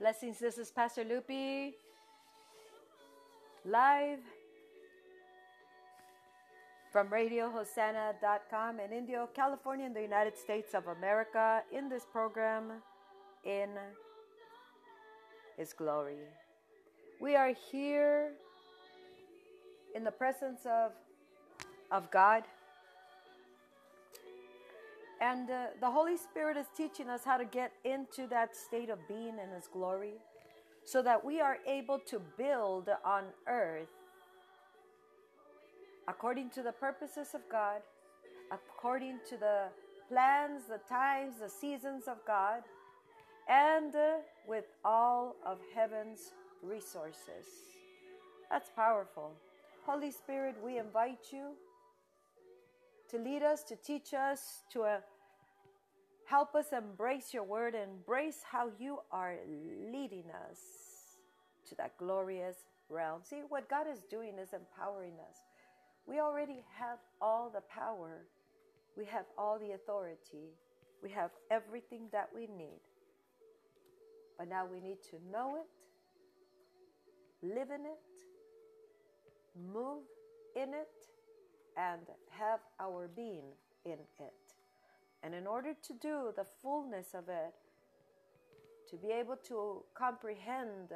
Blessings. This is Pastor Lupe, live from RadioHosanna.com in Indio, California, in the United States of America. In this program, in His glory. We are here in the presence of God. And the Holy Spirit is teaching us how to get into that state of being in His glory so that we are able to build on earth according to the purposes of God, according to the plans, the times, the seasons of God, and with all of heaven's resources. That's powerful. Holy Spirit, we invite you to lead us, to teach us, to help us embrace your word, embrace how you are leading us to that glorious realm. See, what God is doing is empowering us. We already have all the power. We have all the authority. We have everything that we need. But now we need to know it, live in it, move in it, and have our being in it. And in order to do the fullness of it, to be able to comprehend,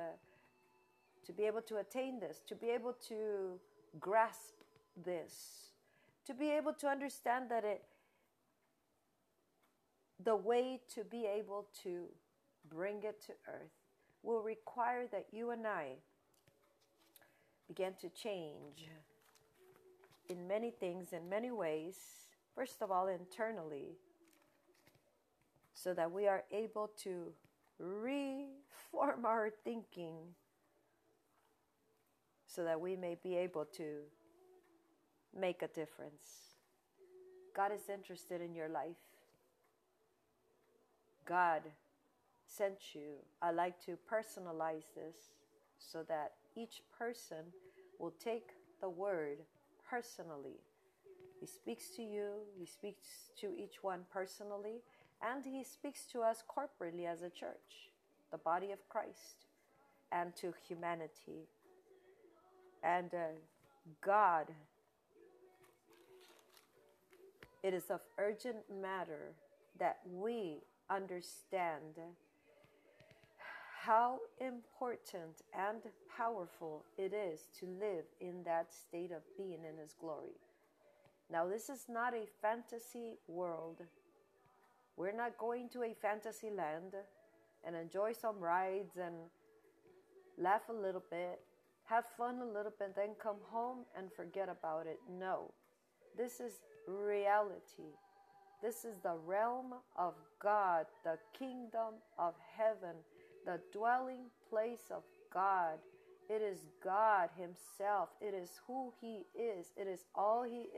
to be able to attain this, to be able to grasp this, to be able to understand that the way to be able to bring it to earth will require that you and I begin to change in many things, in many ways. First of all, internally, so that we are able to reform our thinking, so that we may be able to make a difference. God is interested in your life. God sent you. I like to personalize this so that each person will take the word personally. He speaks to you, He speaks to each one personally, and He speaks to us corporately as a church, the body of Christ, and to humanity. And God, it is of urgent matter that we understand how important and powerful it is to live in that state of being in His glory. Now, this is not a fantasy world. We're not going to a fantasy land and enjoy some rides and laugh a little bit, have fun a little bit, then come home and forget about it. No, this is reality. This is the realm of God, the kingdom of heaven, the dwelling place of God. It is God Himself. It is who He is. It is, all He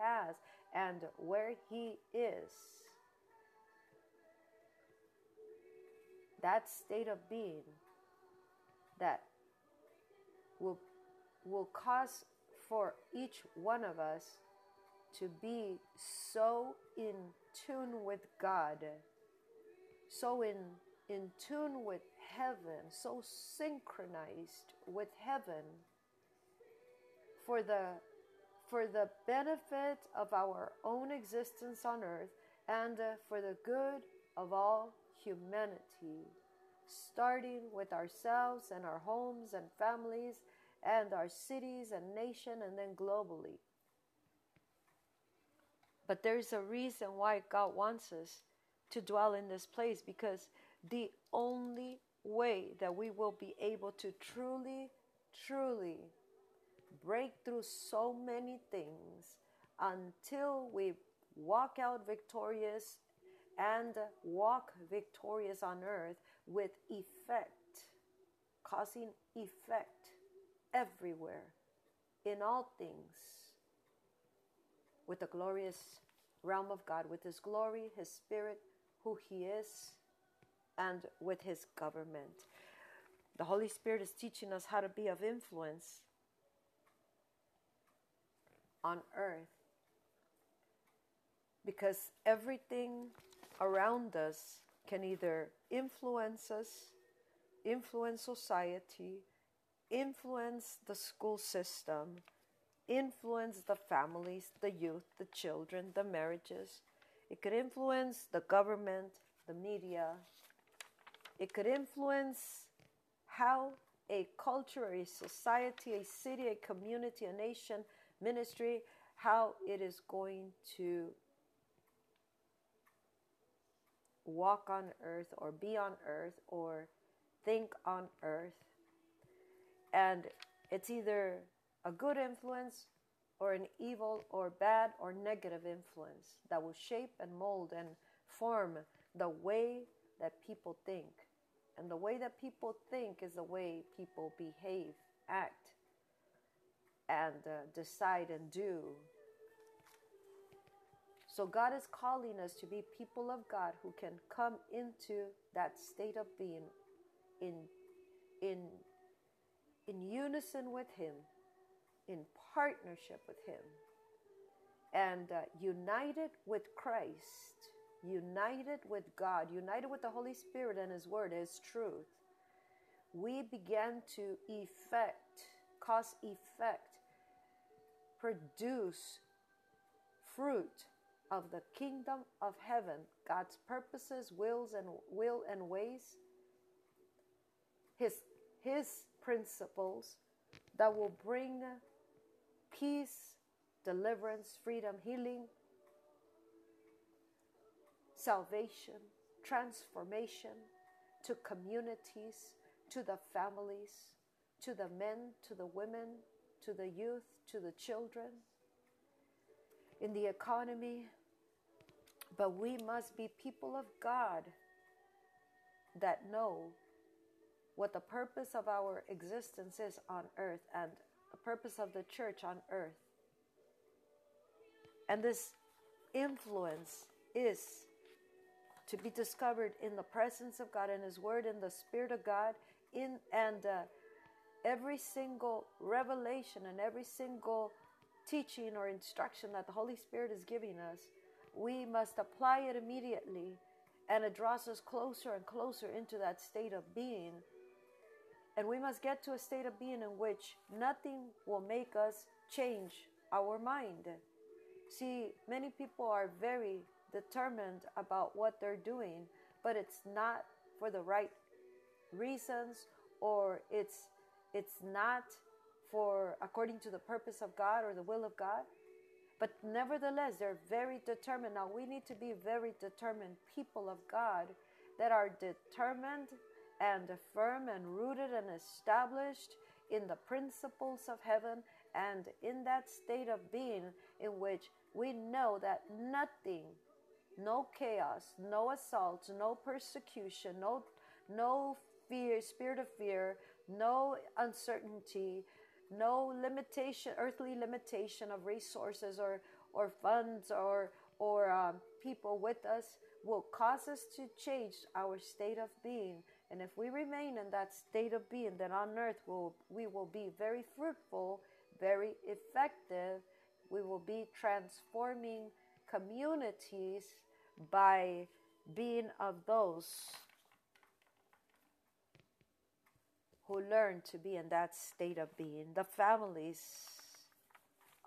has, and where He is. That state of being that will cause for each one of us to be so in tune with God, so in tune with heaven, so synchronized with heaven for the benefit of our own existence on earth and for the good of all humanity, starting with ourselves and our homes and families and our cities and nation, and then globally. But there's a reason why God wants us to dwell in this place, because the only way that we will be able to truly, truly break through so many things until we walk out victorious and walk victorious on earth with effect, causing effect everywhere, in all things, with the glorious realm of God, with His glory, His Spirit, who He is, and with His government. The Holy Spirit is teaching us how to be of influence on earth, because everything around us can either influence us influence society, influence the school system, influence the families, the youth, the children, the marriages. It could influence the government, the media. It could influence how a culture, a society, a city, a community, a nation, ministry, how it is going to walk on earth or be on earth or think on earth. And it's either a good influence or an evil or bad or negative influence that will shape and mold and form the way that people think. And the way that people think is the way people behave, act, and decide and do. So God is calling us to be people of God who can come into that state of being in unison with Him, in partnership with Him, and united with Christ, united with God, united with the Holy Spirit and His Word, His truth. We began to cause effect, produce fruit of the kingdom of heaven, God's purposes, will and ways, His principles that will bring peace, deliverance, freedom, healing, salvation, transformation to communities, to the families, to the men, to the women, to the youth, to the children, in the economy. But we must be people of God that know what the purpose of our existence is on earth and the purpose of the church on earth. And this influence is to be discovered in the presence of God, in His Word, in the Spirit of God, and every single revelation and every single teaching or instruction that the Holy Spirit is giving us. We must apply it immediately, and it draws us closer and closer into that state of being. And we must get to a state of being in which nothing will make us change our mind. See, many people are very determined about what they're doing, but it's not for the right reasons, or it's not for according to the purpose of God or the will of God. But nevertheless, they're very determined. Now, we need to be very determined people of God that are determined and firm and rooted and established in the principles of heaven, and in that state of being in which we know that nothing, no chaos, no assault, no persecution, no fear, spirit of fear, no uncertainty, no limitation, earthly limitation of resources or funds or people with us will cause us to change our state of being. And if we remain in that state of being, then on earth we will be very fruitful, very effective. We will be transforming communities by being of those who learn to be in that state of being. The families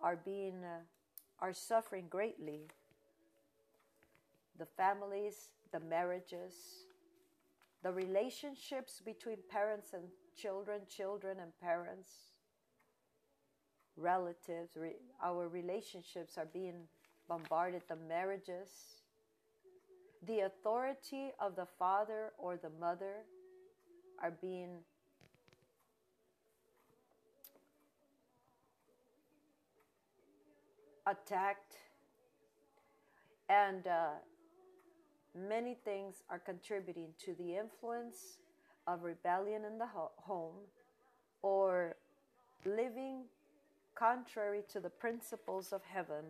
are suffering greatly. The families, the marriages, the relationships between parents and children, children and parents, relatives, our relationships are being bombarded, the marriages, the authority of the father or the mother are being attacked, and many things are contributing to the influence of rebellion in the home, or living contrary to the principles of heaven.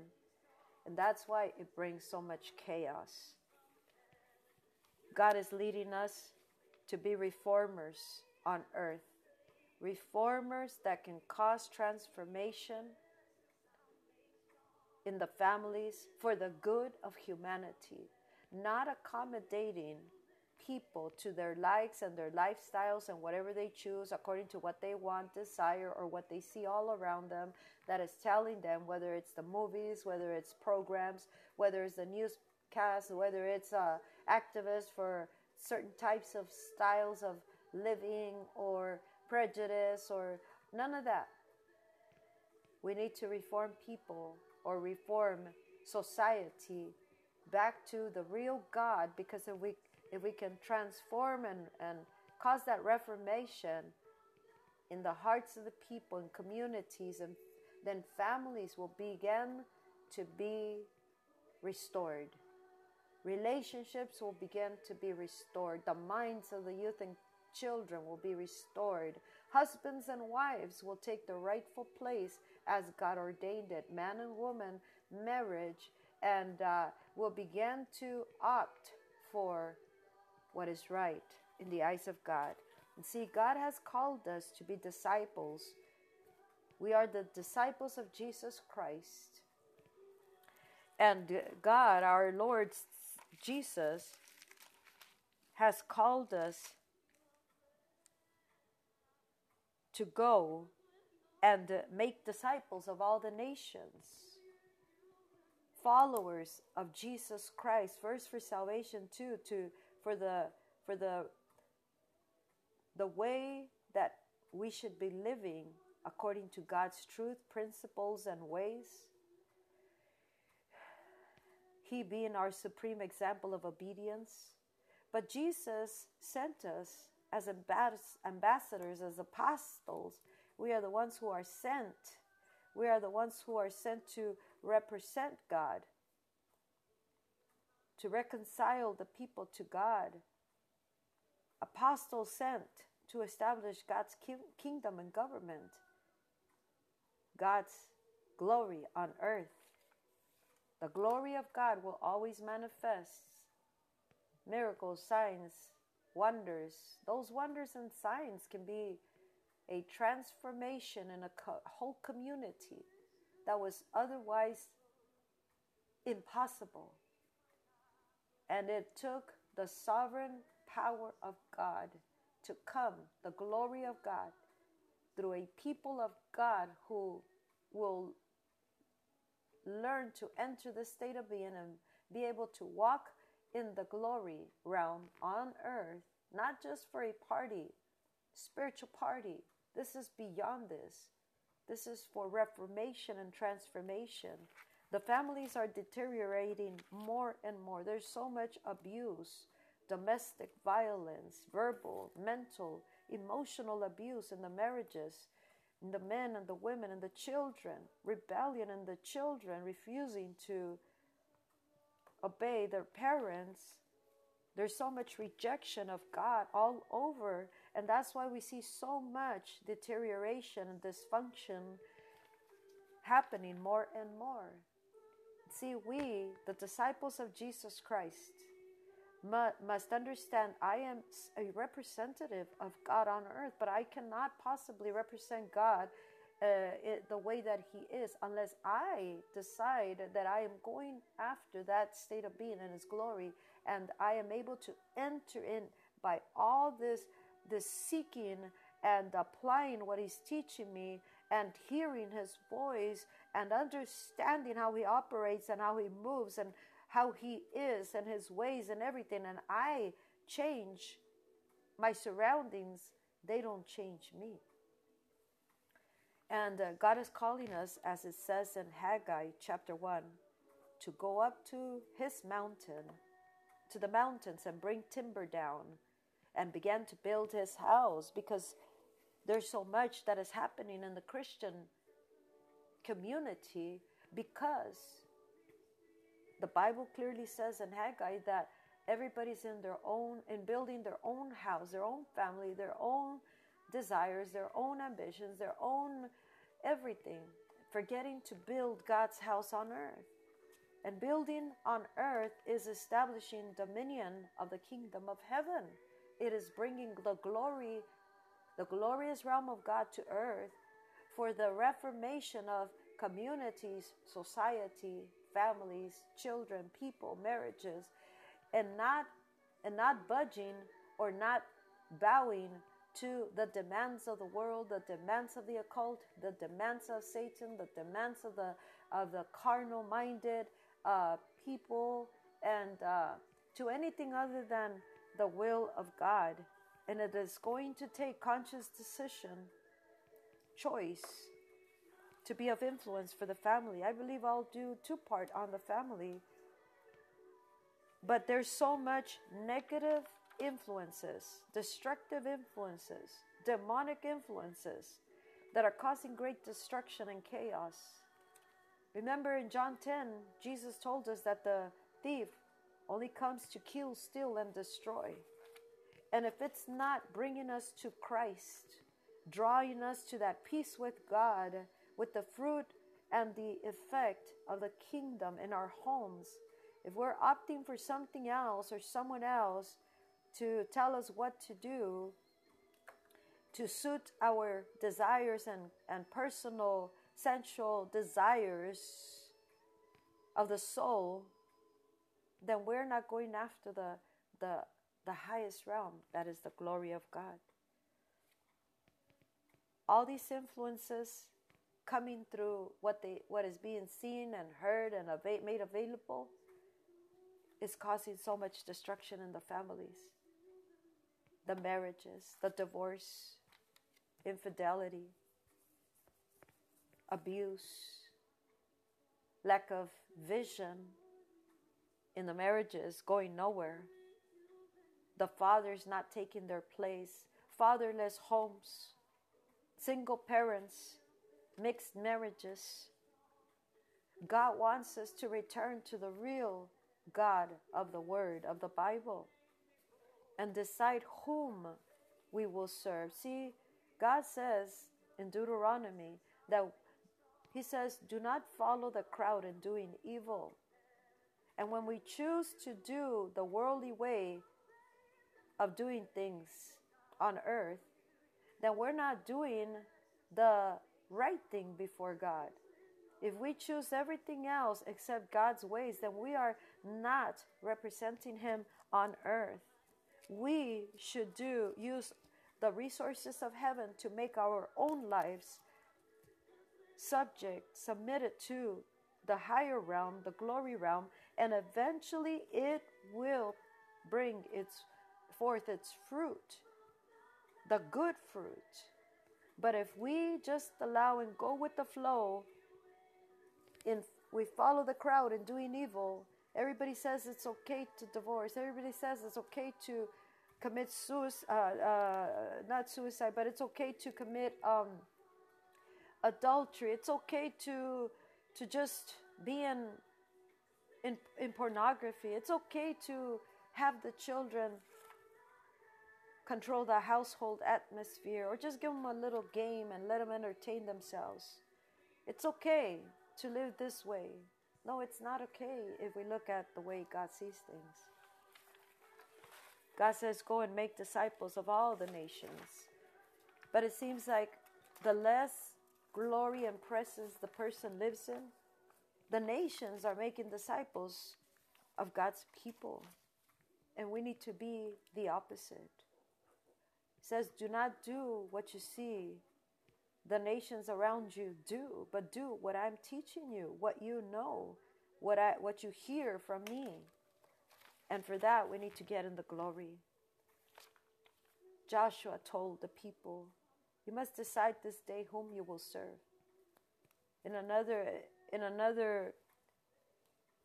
And that's why it brings so much chaos. God is leading us to be reformers on earth, reformers that can cause transformation in the families for the good of humanity, not accommodating people to their likes and their lifestyles and whatever they choose according to what they want, desire, or what they see all around them that is telling them, whether it's the movies, whether it's programs, whether it's the newscast, whether it's activists for certain types of styles of living or prejudice or none of that. We need to reform people or reform society back to the real God, because if we can transform and cause that reformation in the hearts of the people and communities, and then families will begin to be restored. Relationships will begin to be restored. The minds of the youth and children will be restored. Husbands and wives will take the rightful place as God ordained it. Man and woman, marriage, and will begin to opt for what is right in the eyes of God. And see, God has called us to be disciples. We are the disciples of Jesus Christ. And God, our Lord Jesus, has called us to go and make disciples of all the nations, followers of Jesus Christ, first for salvation, too, for the way that we should be living according to God's truth, principles, and ways. He being our supreme example of obedience. But Jesus sent us as ambassadors, as apostles. We are the ones who are sent. We are the ones who are sent to represent God, to reconcile the people to God. Apostles sent to establish God's kingdom and government, God's glory on earth. The glory of God will always manifest. Miracles, signs, wonders. Those wonders and signs can be a transformation in a whole community that was otherwise impossible. And it took the sovereign power of God to come, the glory of God, through a people of God who will learn to enter the state of being and be able to walk in the glory realm on earth, not just for a party, spiritual party. This is beyond this. This is for reformation and transformation. The families are deteriorating more and more. There's so much abuse, domestic violence, verbal, mental, emotional abuse in the marriages. The men and the women and the children, rebellion and the children refusing to obey their parents. There's so much rejection of God all over, and that's why we see so much deterioration and dysfunction happening more and more. See, we, the disciples of Jesus Christ, must understand I am a representative of God on earth, but I cannot possibly represent God the way that He is unless I decide that I am going after that state of being and His glory, and I am able to enter in by all this seeking and applying what He's teaching me and hearing His voice and understanding how He operates and how He moves and how He is and His ways and everything. And I change my surroundings. They don't change me. And God is calling us, as it says in Haggai chapter 1, to go up to His mountain, to the mountains, and bring timber down and begin to build His house, because there's so much that is happening in the Christian community, because the Bible clearly says in Haggai that everybody's in building their own house, their own family, their own desires, their own ambitions, their own everything, forgetting to build God's house on earth. And building on earth is establishing dominion of the kingdom of heaven. It is bringing the glory, the glorious realm of God to earth for the reformation of communities, society, families, children, people, marriages, and not and not budging or not bowing to the demands of the world, the demands of the occult, the demands of Satan, the demands of the carnal-minded people, and to anything other than the will of God. And it is going to take conscious decision, choice, to be of influence for the family. I believe I'll do two-part on the family. But there's so much negative influences, destructive influences, demonic influences that are causing great destruction and chaos. Remember in John 10, Jesus told us that the thief only comes to kill, steal, and destroy. And if it's not bringing us to Christ, drawing us to that peace with God, with the fruit and the effect of the kingdom in our homes, if we're opting for something else or someone else to tell us what to do, to suit our desires and personal sensual desires of the soul, then we're not going after the highest realm, that is the glory of God. All these influences coming through what is being seen and heard and made available is causing so much destruction in the families, the marriages, the divorce, infidelity, abuse, lack of vision in the marriages going nowhere, the fathers not taking their place, fatherless homes, single parents, mixed marriages. God wants us to return to the real God of the Word, of the Bible, and decide whom we will serve. See, God says in Deuteronomy that He says, do not follow the crowd in doing evil. And when we choose to do the worldly way of doing things on earth, then we're not doing the right thing before God. If we choose everything else except God's ways, then we are not representing Him on earth. We should use the resources of heaven to make our own lives submitted to the higher realm, the glory realm, and eventually it will bring forth its fruit, the good fruit. But if we just allow and go with the flow, we follow the crowd in doing evil, everybody says it's okay to divorce, everybody says it's okay to commit it's okay to commit adultery, it's okay to just be in pornography, it's okay to have the children control the household atmosphere, or just give them a little game and let them entertain themselves. It's okay to live this way. No, it's not okay if we look at the way God sees things. God says, go and make disciples of all the nations. But it seems like the less glory and presence the person lives in, the nations are making disciples of God's people. And we need to be the opposite. It says, do not do what you see the nations around you do, but do what I'm teaching you, what you know, what you hear from me. And for that, we need to get in the glory. Joshua told the people, you must decide this day whom you will serve. In another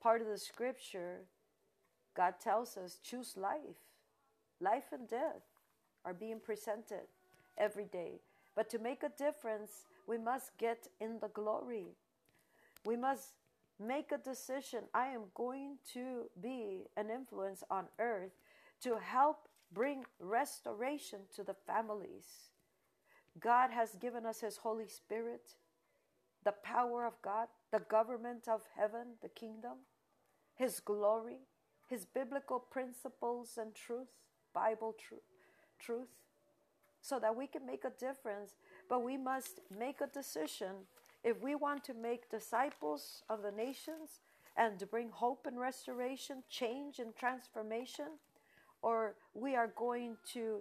part of the scripture, God tells us, choose life. Life and death are being presented every day. But to make a difference, we must get in the glory. We must make a decision. I am going to be an influence on earth to help bring restoration to the families. God has given us His Holy Spirit, the power of God, the government of heaven, the kingdom, His glory, His biblical principles and truth, Bible truth. So that we can make a difference, but we must make a decision if we want to make disciples of the nations and to bring hope and restoration, change and transformation, or we are going to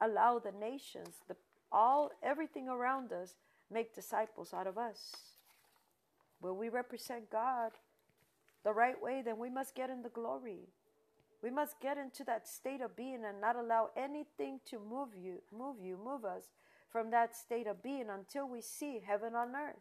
allow the nations, everything around us, make disciples out of us. When we represent God the right way, then we must get in the glory. We must get into that state of being and not allow anything to move us from that state of being until we see heaven on earth.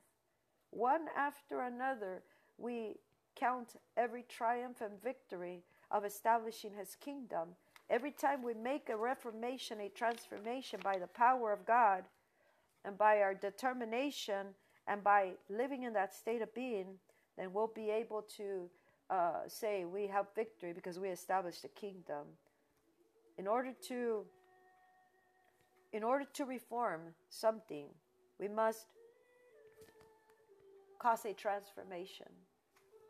One after another, we count every triumph and victory of establishing His kingdom. Every time we make a reformation, a transformation by the power of God and by our determination and by living in that state of being, then we'll be able to say we have victory because we established the kingdom. In order to reform something, we must cause a transformation.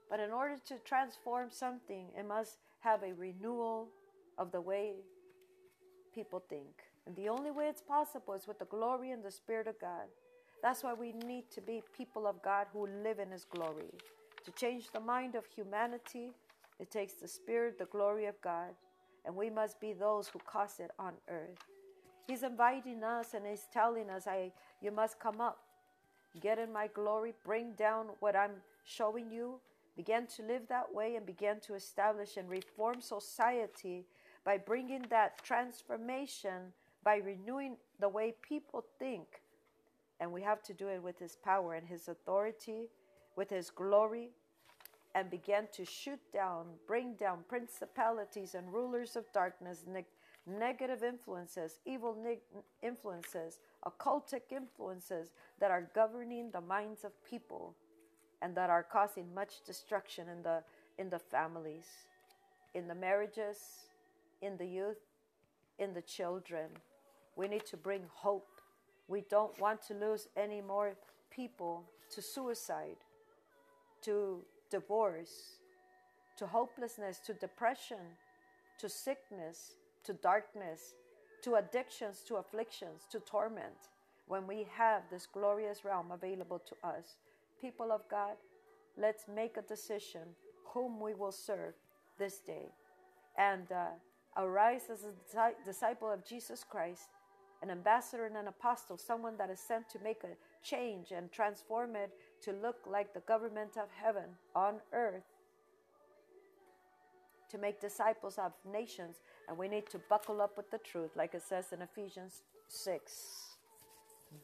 But in order to transform something, it must have a renewal of the way people think. And the only way it's possible is with the glory and the Spirit of God. That's why we need to be people of God who live in His glory. To change the mind of humanity, it takes the Spirit, the glory of God, and we must be those who cause it on earth. He's inviting us and He's telling us, you must come up, get in my glory, bring down what I'm showing you, begin to live that way, and begin to establish and reform society by bringing that transformation, by renewing the way people think. And we have to do it with His power and His authority, with His glory, and began to shoot down, bring down principalities and rulers of darkness, negative influences, evil influences, occultic influences that are governing the minds of people and that are causing much destruction in the families, in the marriages, in the youth, in the children. We need to bring hope. We don't want to lose any more people to suicide, to divorce, to hopelessness, to depression, to sickness, to darkness, to addictions, to afflictions, to torment, when we have this glorious realm available to us. People of God, let's make a decision whom we will serve this day, and arise as a disciple of Jesus Christ, an ambassador and an apostle, someone that is sent to make a change and transform it to look like the government of heaven on earth, to make disciples of nations. And we need to buckle up with the truth, like it says in Ephesians 6.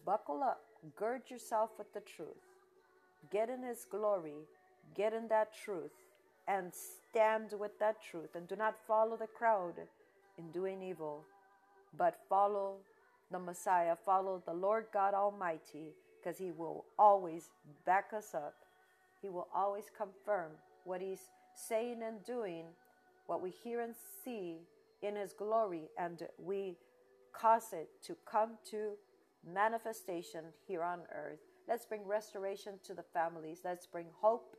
Buckle up, gird yourself with the truth. Get in His glory, get in that truth, and stand with that truth. And do not follow the crowd in doing evil, but follow the Messiah, follow the Lord God Almighty, because He will always back us up. He will always confirm what He's saying and doing, what we hear and see in His glory, and we cause it to come to manifestation here on earth. Let's bring restoration to the families. Let's bring hope,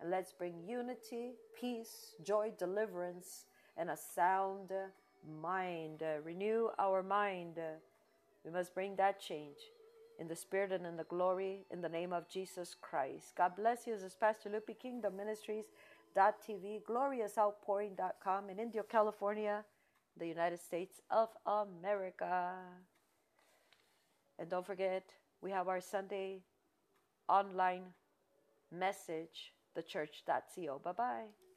and let's bring unity, peace, joy, deliverance, and a sound mind. Renew our mind. We must bring that change in the Spirit and in the glory in the name of Jesus Christ. God bless you. This is Pastor Lupe, Kingdom Ministries.tv, GloriousOutpouring.com, in Indio, California, the United States of America. And don't forget, we have our Sunday online message, thechurch.co. Bye-bye.